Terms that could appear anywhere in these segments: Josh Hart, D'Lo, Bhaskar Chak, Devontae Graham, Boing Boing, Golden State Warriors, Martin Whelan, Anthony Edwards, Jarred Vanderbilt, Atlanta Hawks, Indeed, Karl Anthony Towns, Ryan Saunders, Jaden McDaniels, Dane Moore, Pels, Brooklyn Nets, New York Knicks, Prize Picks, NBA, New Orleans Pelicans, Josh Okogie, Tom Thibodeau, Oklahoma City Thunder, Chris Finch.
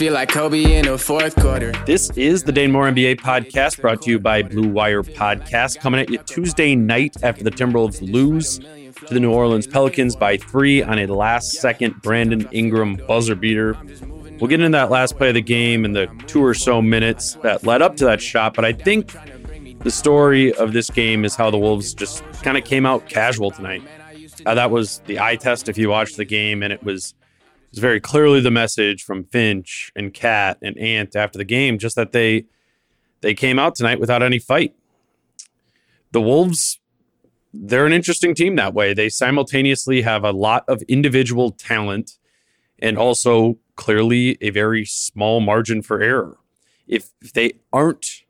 Feel like Kobe in the fourth quarter. This is the Dane Moore NBA podcast, brought to you by Blue Wire Podcast. Coming at you Tuesday night after the Timberwolves lose to the New Orleans Pelicans by 3 on a last-second Brandon Ingram buzzer beater. We'll get into that last play of the game and the 2 or so minutes that led up to that shot, but I think the story of this game is how the Wolves just kind of came out casual tonight. That was the eye test if you watched the game, and it was very clearly the message from Finch and Cat and Ant after the game, just that they came out tonight without any fight. The Wolves, they're an interesting team that way. They simultaneously have a lot of individual talent and also clearly a very small margin for error. If they aren't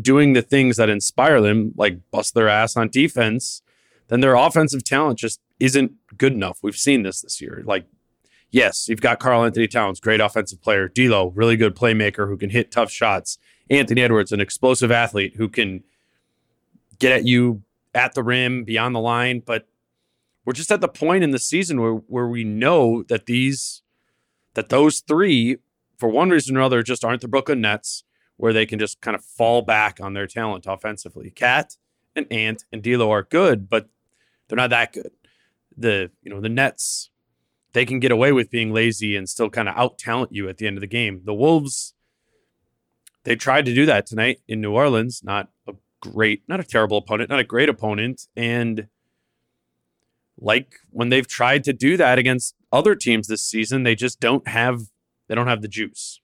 doing the things that inspire them, like bust their ass on defense, then their offensive talent just isn't good enough. We've seen this year. Yes, you've got Karl Anthony Towns, great offensive player. D'Lo, really good playmaker who can hit tough shots. Anthony Edwards, an explosive athlete who can get at you at the rim, beyond the line. But we're just at the point in the season where we know that those three, for one reason or other, just aren't the Brooklyn Nets, where they can just kind of fall back on their talent offensively. Cat and Ant and D'Lo are good, but they're not that good. The Nets, they can get away with being lazy and still kind of out-talent you at the end of the game. The Wolves, they tried to do that tonight in New Orleans. Not a terrible opponent, not a great opponent. And like when they've tried to do that against other teams this season, they just don't have the juice.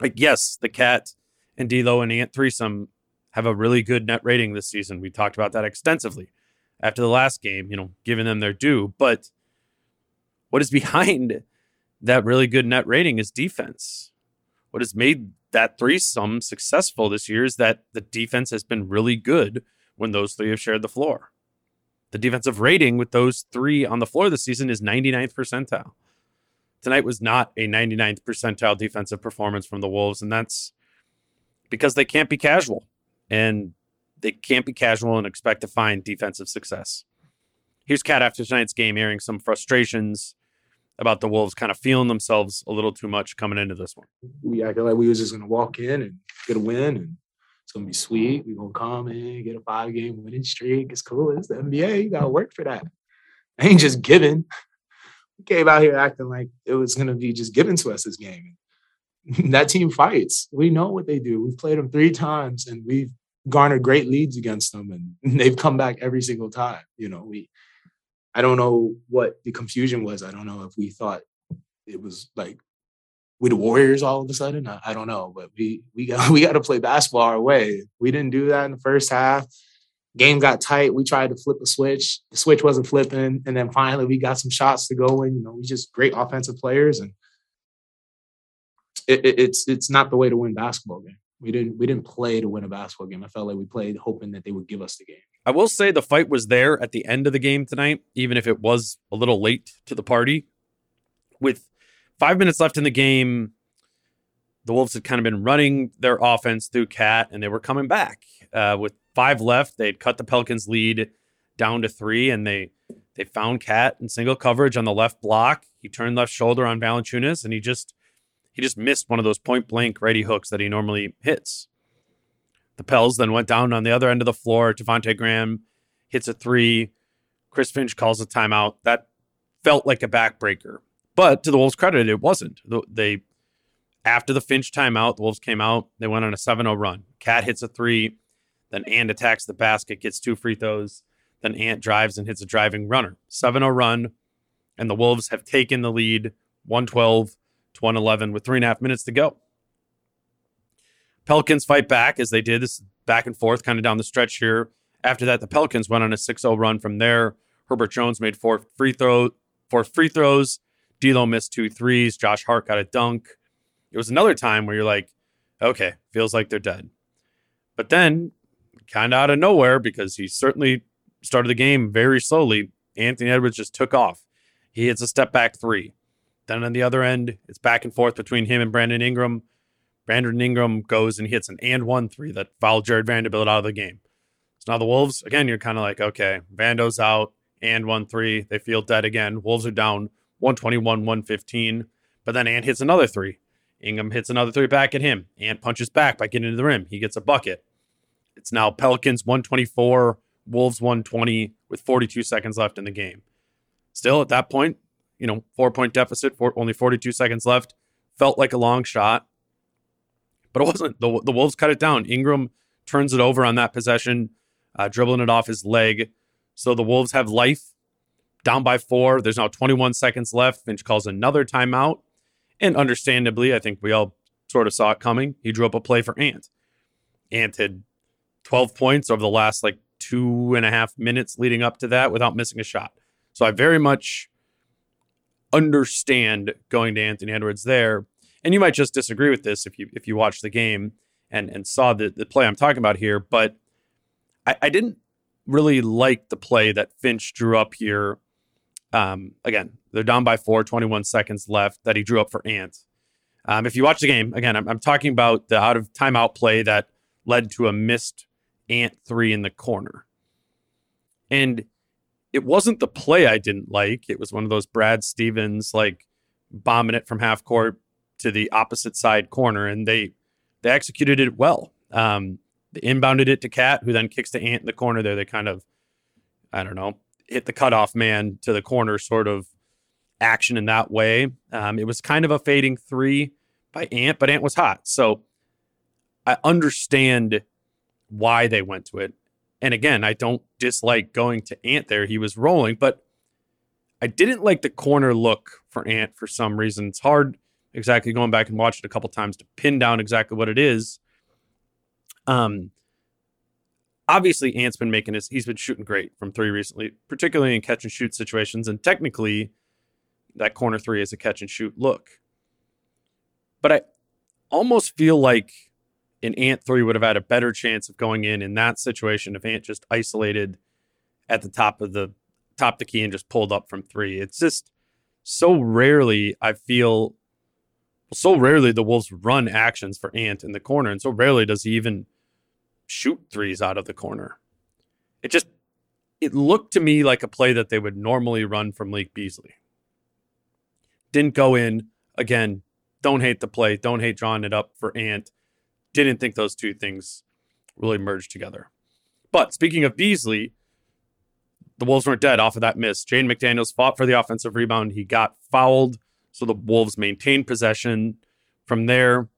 Like, yes, the Cat and D'Lo and Ant threesome have a really good net rating this season. We talked about that extensively after the last game, giving them their due, but what is behind that really good net rating is defense. What has made that threesome successful this year is that the defense has been really good when those three have shared the floor. The defensive rating with those three on the floor this season is 99th percentile. Tonight was not a 99th percentile defensive performance from the Wolves, and that's because they can't be casual. And they can't be casual and expect to find defensive success. Here's Cat after tonight's game, airing some frustrations about the Wolves kind of feeling themselves a little too much coming into this one. We acted like we was just going to walk in and get a win, and it's going to be sweet. We're going to come in, get a 5-game winning streak. It's cool. It's the NBA. You got to work for that. I ain't just giving. We came out here acting like it was going to be just given to us this game. That team fights. We know what they do. We've played them 3 times, and we've garnered great leads against them, and they've come back every single time. I don't know what the confusion was. I don't know if we thought it was like we the Warriors all of a sudden. I don't know, but we got to play basketball our way. We didn't do that in the first half. Game got tight. We tried to flip a switch. The switch wasn't flipping, and then finally we got some shots to go in. We just great offensive players, and it's not the way to win basketball game. We didn't play to win a basketball game. I felt like we played hoping that they would give us the game. I will say the fight was there at the end of the game tonight, even if it was a little late to the party. With 5 minutes left in the game, the Wolves had kind of been running their offense through Cat, and they were coming back. With 5 left, they'd cut the Pelicans' lead down to 3, and they They found Cat in single coverage on the left block. He turned left shoulder on Valanciunas, and he just missed one of those point-blank righty hooks that he normally hits. The Pels then went down on the other end of the floor. Devontae Graham hits a three. Chris Finch calls a timeout. That felt like a backbreaker. But to the Wolves' credit, it wasn't. After the Finch timeout, the Wolves came out. They went on a 7-0 run. Cat hits a three. Then Ant attacks the basket, gets two free throws. Then Ant drives and hits a driving runner. 7-0 run, and the Wolves have taken the lead 112 to 111 with 3.5 minutes to go. Pelicans fight back as they did this back and forth kind of down the stretch here. After that, the Pelicans went on a 6-0 run from there. Herbert Jones made four free throws. D'Lo missed two threes. Josh Hart got a dunk. It was another time where you're like, okay, feels like they're dead. But then, kind of out of nowhere, because he certainly started the game very slowly, Anthony Edwards just took off. He hits a step back three. Then on the other end, it's back and forth between him and Brandon Ingram. Brandon Ingram goes and hits an and 1 3 that fouled Jarred Vanderbilt out of the game. So now the Wolves, again, you're kind of like, okay, Vando's out, and 1 3. They feel dead again. Wolves are down 121-115. But then Ant hits another three. Ingram hits another three back at him. Ant punches back by getting to the rim. He gets a bucket. It's now Pelicans 124, Wolves 120 with 42 seconds left in the game. Still at that point, 4-point deficit, only 42 seconds left. Felt like a long shot, but it wasn't. The Wolves cut it down. Ingram turns it over on that possession, dribbling it off his leg. So the Wolves have life, down by four. There's now 21 seconds left. Finch calls another timeout. And understandably, I think we all sort of saw it coming. He drew up a play for Ant. Ant had 12 points over the last 2.5 minutes leading up to that without missing a shot. So I very much understand going to Anthony Edwards there. And you might just disagree with this if you watch the game and saw the play I'm talking about here. But I didn't really like the play that Finch drew up here. Again, they're down by four, 21 seconds left, that he drew up for Ant. If you watch the game, again, I'm talking about the out of timeout play that led to a missed Ant three in the corner. And it wasn't the play I didn't like. It was one of those Brad Stevens, bombing it from half court to the opposite side corner. And they executed it well. They inbounded it to Cat, who then kicks to Ant in the corner there. They kind of, hit the cutoff man to the corner sort of action in that way. It was kind of a fading three by Ant, but Ant was hot. So I understand why they went to it. And again, I don't dislike going to Ant there. He was rolling, but I didn't like the corner look for Ant for some reason. It's hard exactly going back and watch it a couple times to pin down exactly what it is. Obviously, Ant's been he's been shooting great from three recently, particularly in catch and shoot situations. And technically, that corner three is a catch and shoot look. But I almost feel like an Ant three would have had a better chance of going in that situation if Ant just isolated at the top of the key and just pulled up from three. It's just so rarely the Wolves run actions for Ant in the corner. And so rarely does he even shoot threes out of the corner. It looked to me like a play that they would normally run from Leak Beasley. Didn't go in. Again, don't hate the play. Don't hate drawing it up for Ant. Didn't think those two things really merged together. But speaking of Beasley, the Wolves weren't dead off of that miss. Jaden McDaniels fought for the offensive rebound. He got fouled, so the Wolves maintained possession. From there,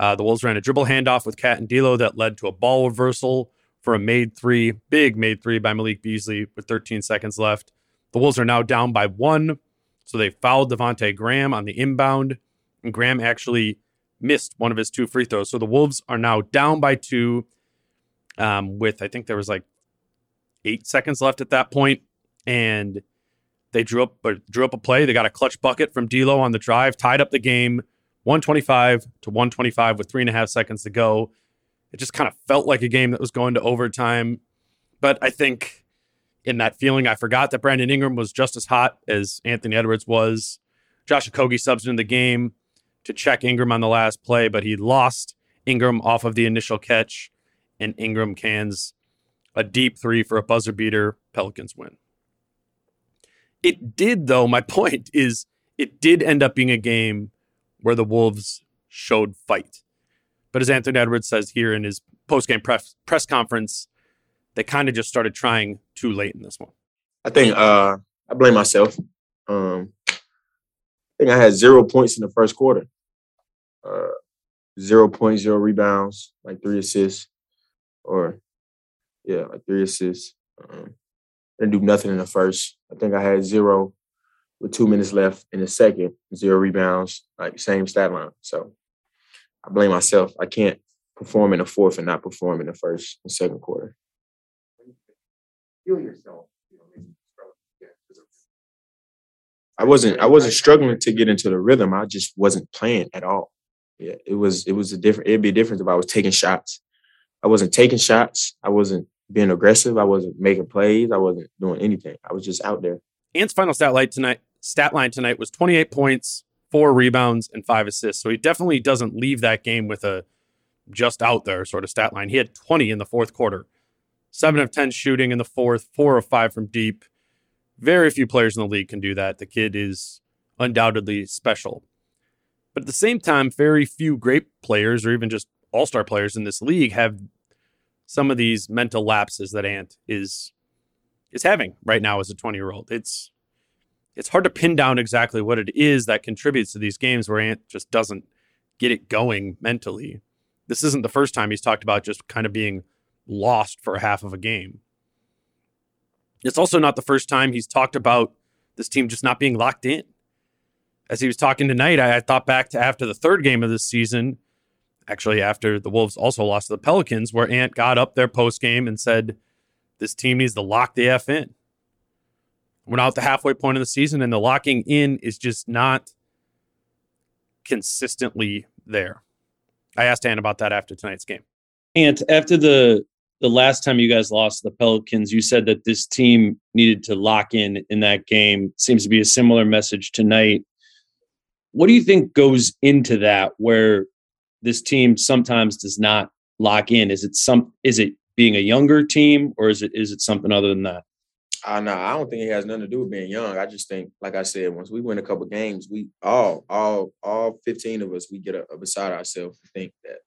the Wolves ran a dribble handoff with Cat and D'Lo that led to a ball reversal for a made three, big made three by Malik Beasley with 13 seconds left. The Wolves are now down by one, so they fouled Devontae Graham on the inbound, and Graham actually missed one of his two free throws. So the Wolves are now down by two with, I think there was 8 seconds left at that point, and they drew up a play. They got a clutch bucket from D'Lo on the drive, tied up the game, 125 to 125 with 3.5 seconds to go. It just kind of felt like a game that was going to overtime. But I think in that feeling, I forgot that Brandon Ingram was just as hot as Anthony Edwards was. Josh Okogie subs into the game to check Ingram on the last play, but he lost Ingram off of the initial catch, and Ingram cans a deep three for a buzzer beater. Pelicans win. It did, though. My point is it did end up being a game where the Wolves showed fight. But as Anthony Edwards says here in his post-game press conference, they kind of just started trying too late in this one. I think I blame myself. I think I had 0 points in the first quarter. 0 points, 0 rebounds, like 3 assists. Like 3 assists. Didn't do nothing in the first. I think I had 0 with 2 minutes left in the second. 0 rebounds, like same stat line. So I blame myself. I can't perform in the fourth and not perform in the first and second quarter. Feel yourself. I wasn't struggling to get into the rhythm. I just wasn't playing at all. Yeah, it was a different. It'd be a difference if I was taking shots. I wasn't taking shots. I wasn't being aggressive. I wasn't making plays. I wasn't doing anything. I was just out there. Ant's final stat line tonight was 28 points, 4 rebounds, and 5 assists. So he definitely doesn't leave that game with a just out there sort of stat line. He had 20 in the fourth quarter, 7 of 10 shooting in the fourth, 4 of 5 from deep. Very few players in the league can do that. The kid is undoubtedly special. But at the same time, very few great players or even just all-star players in this league have some of these mental lapses that Ant is having right now as a 20-year-old. It's hard to pin down exactly what it is that contributes to these games where Ant just doesn't get it going mentally. This isn't the first time he's talked about just kind of being lost for half of a game. It's also not the first time he's talked about this team just not being locked in. As he was talking tonight, I thought back to after the third game of this season, actually after the Wolves also lost to the Pelicans, where Ant got up their postgame and said, this team needs to lock the F in. We're now at the halfway point of the season, and the locking in is just not consistently there. I asked Ant about that after tonight's game. Ant, after the last time you guys lost to the Pelicans, you said that this team needed to lock in that game. Seems to be a similar message tonight. What do you think goes into that where this team sometimes does not lock in? Is it being a younger team, or is it something other than that? No, I don't think it has nothing to do with being young. I just think, like I said, once we win a couple games, we all 15 of us, we get beside ourselves and think that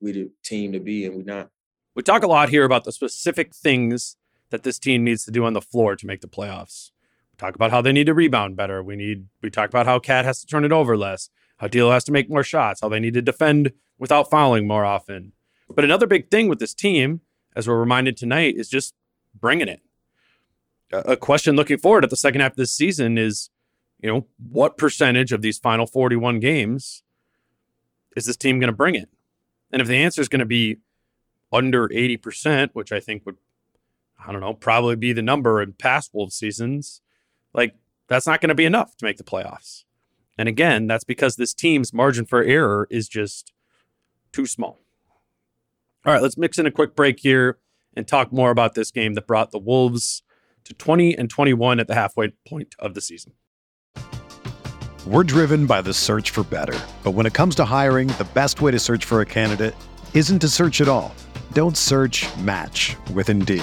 we're the team to be, and we're not. We talk a lot here about the specific things that this team needs to do on the floor to make the playoffs. We talk about how they need to rebound better. We talk about how Cat has to turn it over less, how D'Lo has to make more shots, how they need to defend without fouling more often. But another big thing with this team, as we're reminded tonight, is just bringing it. A question looking forward at the second half of this season is, what percentage of these final 41 games is this team going to bring it? And if the answer is going to be under 80%, which I think would, probably be the number in past Wolves seasons, like that's not going to be enough to make the playoffs. And again, that's because this team's margin for error is just too small. All right, let's mix in a quick break here and talk more about this game that brought the Wolves to 20-21 at the halfway point of the season. We're driven by the search for better. But when it comes to hiring, the best way to search for a candidate isn't to search at all. Don't search, match with Indeed.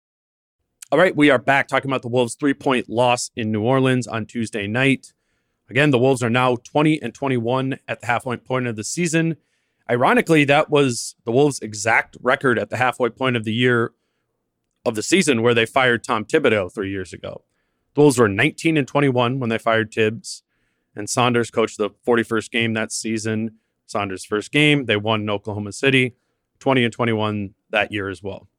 All right, we are back talking about the Wolves' 3-point loss in New Orleans on Tuesday night. Again, the Wolves are now 20-21 at the halfway point of the season. Ironically, that was the Wolves' exact record at the halfway point of the year of the season where they fired Tom Thibodeau 3 years ago. The Wolves were 19-21 when they fired Tibbs, and Saunders coached the 41st game that season. Saunders' first game, they won in Oklahoma City, 20-21 that year as well.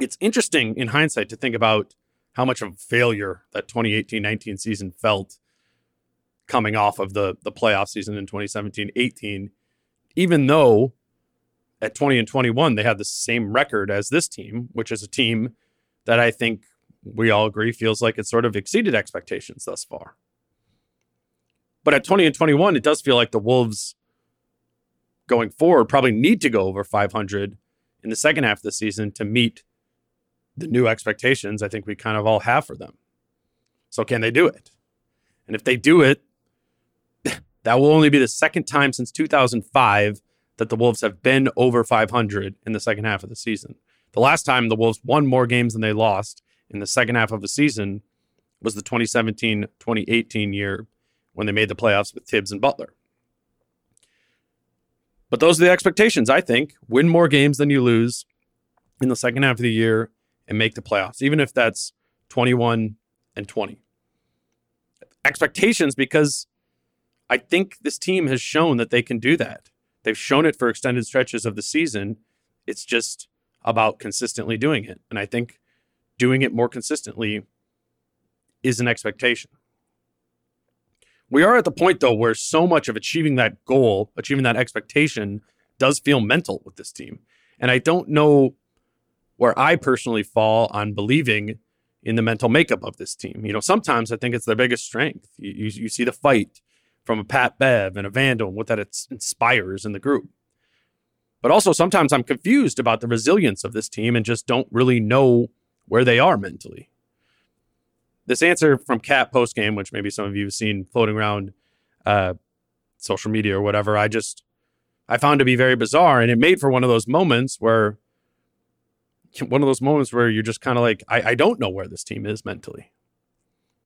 It's interesting in hindsight to think about how much of a failure that 2018-19 season felt coming off of the playoff season in 2017-18, even though at 20-21, they had the same record as this team, which is a team that I think we all agree feels like it sort of exceeded expectations thus far. But at 20-21, it does feel like the Wolves going forward probably need to go over 500 in the second half of the season to meet the new expectations I think we kind of all have for them. So can they do it? And if they do it, that will only be the second time since 2005 that the Wolves have been over 500 in the second half of the season. The last time the Wolves won more games than they lost in the second half of the season was the 2017-2018 year when they made the playoffs with Tibbs and Butler. But those are the expectations, I think. Win more games than you lose in the second half of the year and make the playoffs, even if that's 21-20. Expectations, because I think this team has shown that they can do that. They've shown it for extended stretches of the season. It's just about consistently doing it. And I think doing it more consistently is an expectation. We are at the point, though, where so much of achieving that goal, achieving that expectation, does feel mental with this team. And I don't know where I personally fall on believing in the mental makeup of this team. You know, sometimes I think it's their biggest strength. You see the fight from a Pat Bev and a Vandal, what that inspires in the group. But also sometimes I'm confused about the resilience of this team and just don't really know where they are mentally. This answer from Cat postgame, which maybe some of you have seen floating around social media or whatever, I found to be very bizarre. And it made for one of those moments where you're just kind of like, I don't know where this team is mentally.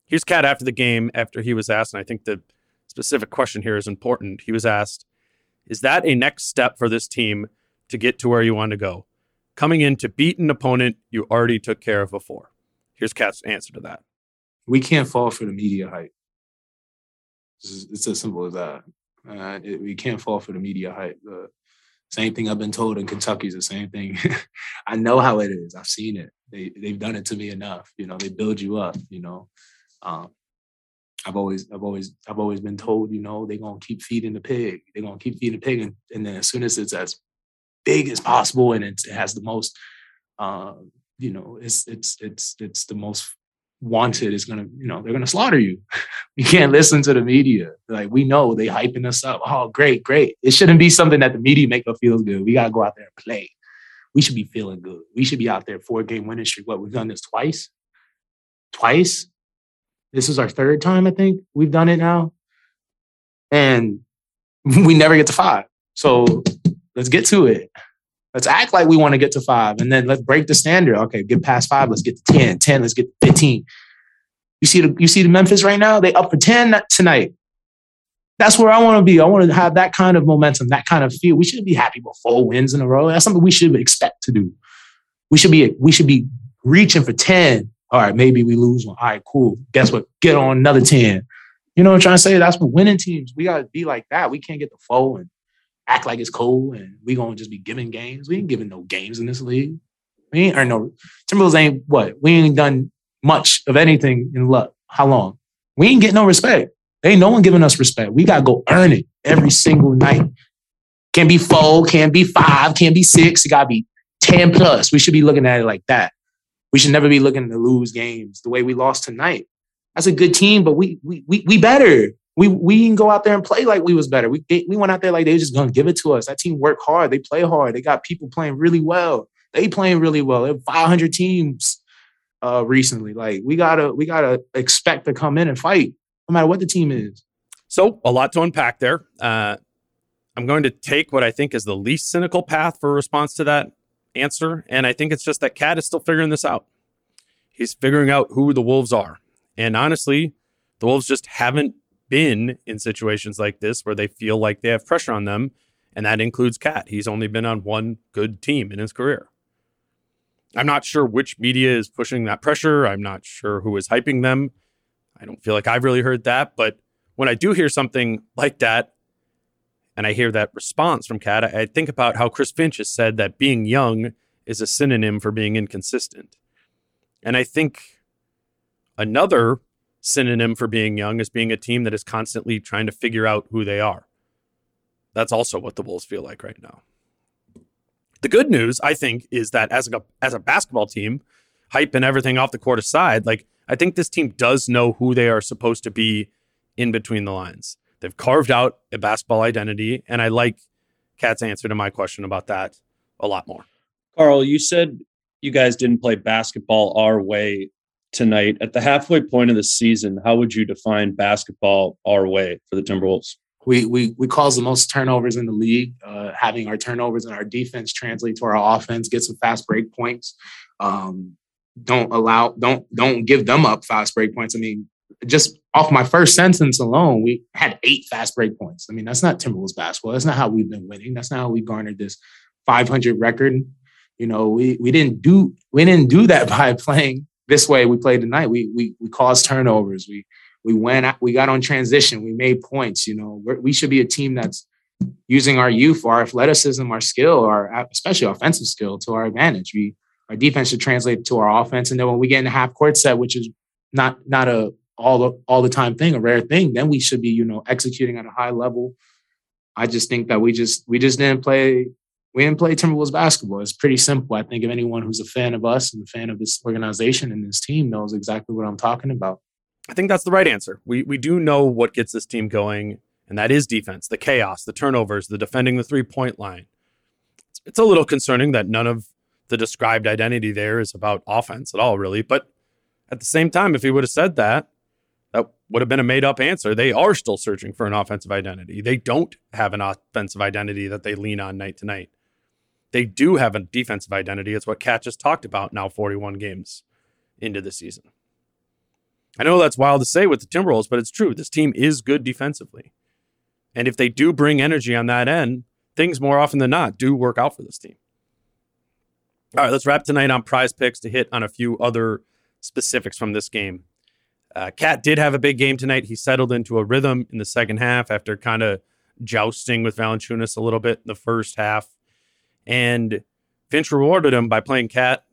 Here's Cat after the game, after he was asked, and I think the specific question here is important. He was asked, is that a next step for this team to get to where you want to go? Coming in to beat an opponent you already took care of before. Here's Cat's answer to that. We can't fall for the media hype. It's as simple as that. We can't fall for the media hype. The same thing I've been told in Kentucky is the same thing. I know how it is. I've seen it. They've done it to me enough. You know, they build you up. You know, I've always been told, you know, they're gonna keep feeding the pig. They're gonna keep feeding the pig, and then as soon as it's as big as possible and it has the most, it's the most wanted, is gonna, you know, they're gonna slaughter you. You can't listen to the media. Like, we know they hyping us up. Oh, great. It shouldn't be something that the media make us feel good. We gotta go out there and play. We should be feeling good. We should be out there 4-game winning streak. What, we've done this twice. This is our third time, I think, we've done it now, and we never get to 5. So let's get to it. Let's act like we want to get to 5, and then let's break the standard. Okay, get past 5. Let's get to 10. 10. Let's get to 15. You see the Memphis right now? They up for 10 tonight. That's where I want to be. I want to have that kind of momentum, that kind of feel. We should be happy with 4 wins in a row. That's something we should expect to do. We should be reaching for 10. All right, maybe we lose one. All right, cool. Guess what? Get on another 10. You know what I'm trying to say? That's what winning teams. We got to be like that. We can't get the foe and act like it's cool, and we going to just be giving games. We ain't giving no games in this league. Timberwolves ain't what? We ain't done much of anything in luck. How long? We ain't getting no respect. Ain't no one giving us respect. We got to go earn it every single night. Can't be 4, can't be 5, can't be 6. It got to be 10 plus. We should be looking at it like that. We should never be looking to lose games the way we lost tonight. That's a good team, but we better. We didn't go out there and play like we was better. We went out there like they was just going to give it to us. That team worked hard. They play hard. They got people playing really well. They playing really well. They have 500 teams recently. Like we gotta expect to come in and fight no matter what the team is. So a lot to unpack there. I'm going to take what I think is the least cynical path for a response to that answer. And I think it's just that Cat is still figuring this out. He's figuring out who the Wolves are. And honestly, the Wolves just haven't been in situations like this where they feel like they have pressure on them. And that includes Cat. He's only been on one good team in his career. I'm not sure which media is pushing that pressure. I'm not sure who is hyping them. I don't feel like I've really heard that. But when I do hear something like that, and I hear that response from Cat, I think about how Chris Finch has said that being young is a synonym for being inconsistent. And I think another synonym for being young is being a team that is constantly trying to figure out who they are. That's also what the Wolves feel like right now. The good news, I think, is that as a basketball team, hype and everything off the court aside, like I think this team does know who they are supposed to be in between the lines. They've carved out a basketball identity, and I like Cat's answer to my question about that a lot more. Karl, you said you guys didn't play basketball our way tonight. At the halfway point of the season, how would you define basketball our way for the Timberwolves? We caused the most turnovers in the league. Having our turnovers and our defense translate to our offense, get some fast break points. Don't give them up fast break points. I mean, just off my first sentence alone, we had 8 fast break points. I mean, that's not Timberwolves basketball. That's not how we've been winning. That's not how we garnered this 500 record. You know, we didn't do that by playing this way. We played tonight. We caused turnovers. We went out, we got on transition. We made points. You know, we should be a team that's using our youth, our athleticism, our skill, our especially offensive skill to our advantage. Our defense should translate to our offense. And then when we get in the half court set, which is not a all the time thing, a rare thing, then we should be, you know, executing at a high level. I just think that we just didn't play Timberwolves basketball. It's pretty simple. I think if anyone who's a fan of us and a fan of this organization and this team knows exactly what I'm talking about. I think that's the right answer. We do know what gets this team going, and that is defense, the chaos, the turnovers, the defending the three-point line. It's a little concerning that none of the described identity there is about offense at all, really. But at the same time, if he would have said that, that would have been a made-up answer. They are still searching for an offensive identity. They don't have an offensive identity that they lean on night to night. They do have a defensive identity. It's what Kat just talked about now 41 games into the season. I know that's wild to say with the Timberwolves, but it's true. This team is good defensively. And if they do bring energy on that end, things more often than not do work out for this team. All right, let's wrap tonight on Prize Picks to hit on a few other specifics from this game. Cat did have a big game tonight. He settled into a rhythm in the second half after kind of jousting with Valanciunas a little bit in the first half. And Finch rewarded him by playing Cat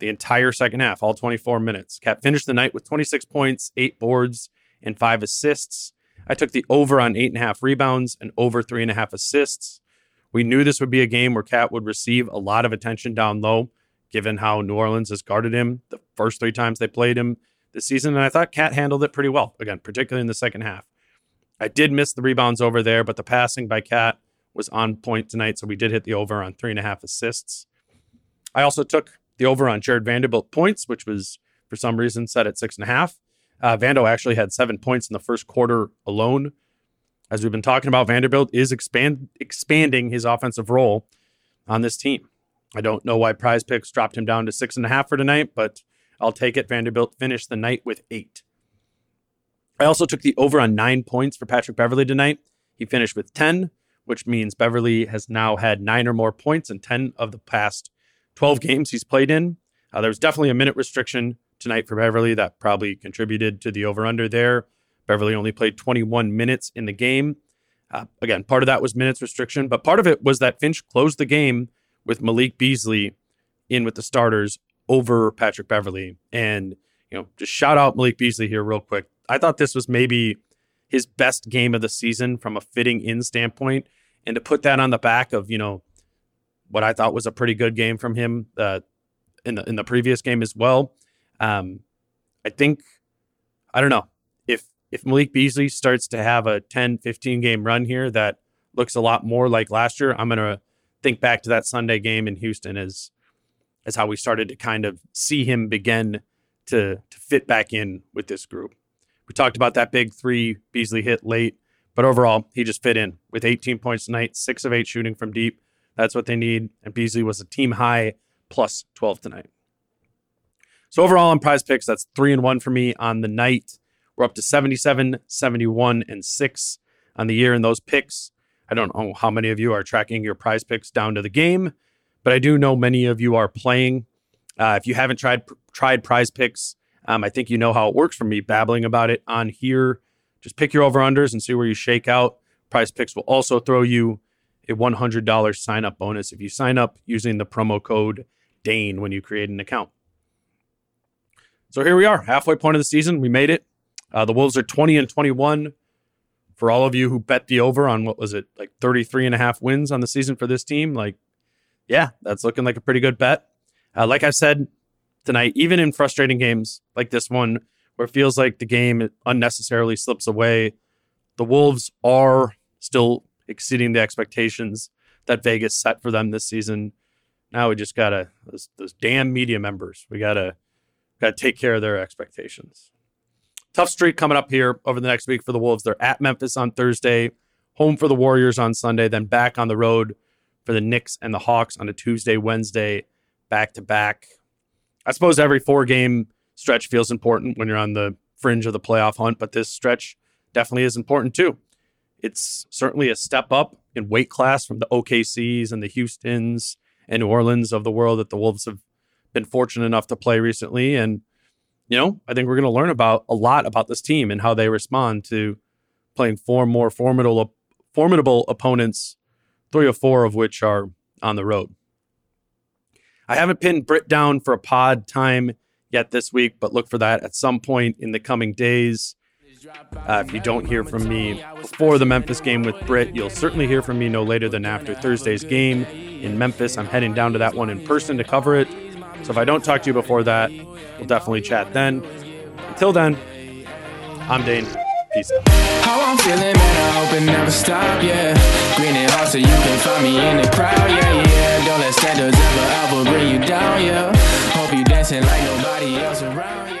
the entire second half, all 24 minutes. Cat finished the night with 26 points, 8 boards, and 5 assists. I took the over on 8.5 rebounds and over 3.5 assists. We knew this would be a game where Cat would receive a lot of attention down low, given how New Orleans has guarded him the first 3 times they played him this season, and I thought Cat handled it pretty well, again, particularly in the second half. I did miss the rebounds over there, but the passing by Cat was on point tonight, so we did hit the over on 3.5 assists. I also took the over on Jarred Vanderbilt points, which was, for some reason, set at 6.5. Vando actually had 7 points in the first quarter alone. As we've been talking about, Vanderbilt is expanding his offensive role on this team. I don't know why Prize Picks dropped him down to 6.5 for tonight, but I'll take it. Vanderbilt finished the night with 8. I also took the over on 9 points for Patrick Beverley tonight. He finished with 10, which means Beverley has now had 9 or more points in 10 of the past 12 games he's played in. There was definitely a minute restriction tonight for Beverley that probably contributed to the over-under there. Beverley only played 21 minutes in the game. Again, part of that was minutes restriction, but part of it was that Finch closed the game with Malik Beasley in with the starters over Patrick Beverley. And, you know, just shout out Malik Beasley here real quick. I thought this was maybe his best game of the season from a fitting in standpoint. And to put that on the back of, you know, what I thought was a pretty good game from him in the previous game as well. I don't know if Malik Beasley starts to have a 10-15 game run here that looks a lot more like last year, I'm going to think back to that Sunday game in Houston as is how we started to kind of see him begin to fit back in with this group. We talked about that big three Beasley hit late, but overall, he just fit in with 18 points tonight, 6 of 8 shooting from deep. That's what they need. And Beasley was a team high plus 12 tonight. So overall on Prize Picks, that's 3-1 for me on the night. We're up to 77, 71, and 6 on the year in those picks. I don't know how many of you are tracking your Prize Picks down to the game, but I do know many of you are playing. If you haven't tried Prize Picks, I think you know how it works from me babbling about it on here. Just pick your over-unders and see where you shake out. Prize Picks will also throw you a $100 sign-up bonus if you sign up using the promo code DANE when you create an account. So here we are, halfway point of the season. We made it. The Wolves are 20-21. For all of you who bet the over on, what was it, like 33.5 wins on the season for this team, like, yeah, that's looking like a pretty good bet. Like I said tonight, even in frustrating games like this one, where it feels like the game unnecessarily slips away, the Wolves are still exceeding the expectations that Vegas set for them this season. Now we just gotta, those damn media members, we gotta take care of their expectations. Tough streak coming up here over the next week for the Wolves. They're at Memphis on Thursday, home for the Warriors on Sunday, then back on the road for the Knicks and the Hawks on a Tuesday, Wednesday, back-to-back. I suppose every 4-game stretch feels important when you're on the fringe of the playoff hunt, but this stretch definitely is important too. It's certainly a step up in weight class from the OKCs and the Houstons and New Orleans of the world that the Wolves have been fortunate enough to play recently. And, you know, I think we're going to learn about a lot about this team and how they respond to playing 4 more formidable opponents, 3 or 4 of which are on the road. I haven't pinned Britt down for a pod time yet this week, but look for that at some point in the coming days. If you don't hear from me before the Memphis game with Britt, you'll certainly hear from me no later than after Thursday's game in Memphis. I'm heading down to that one in person to cover it. So if I don't talk to you before that, we'll definitely chat then. Until then, I'm Dane. Peace out. How I'm feeling, man, I hope it never stops, yeah. Green and hard so you can find me in the crowd, yeah, yeah. Don't let standards ever bring you down, yeah. Hope you dancing like nobody else around, yeah.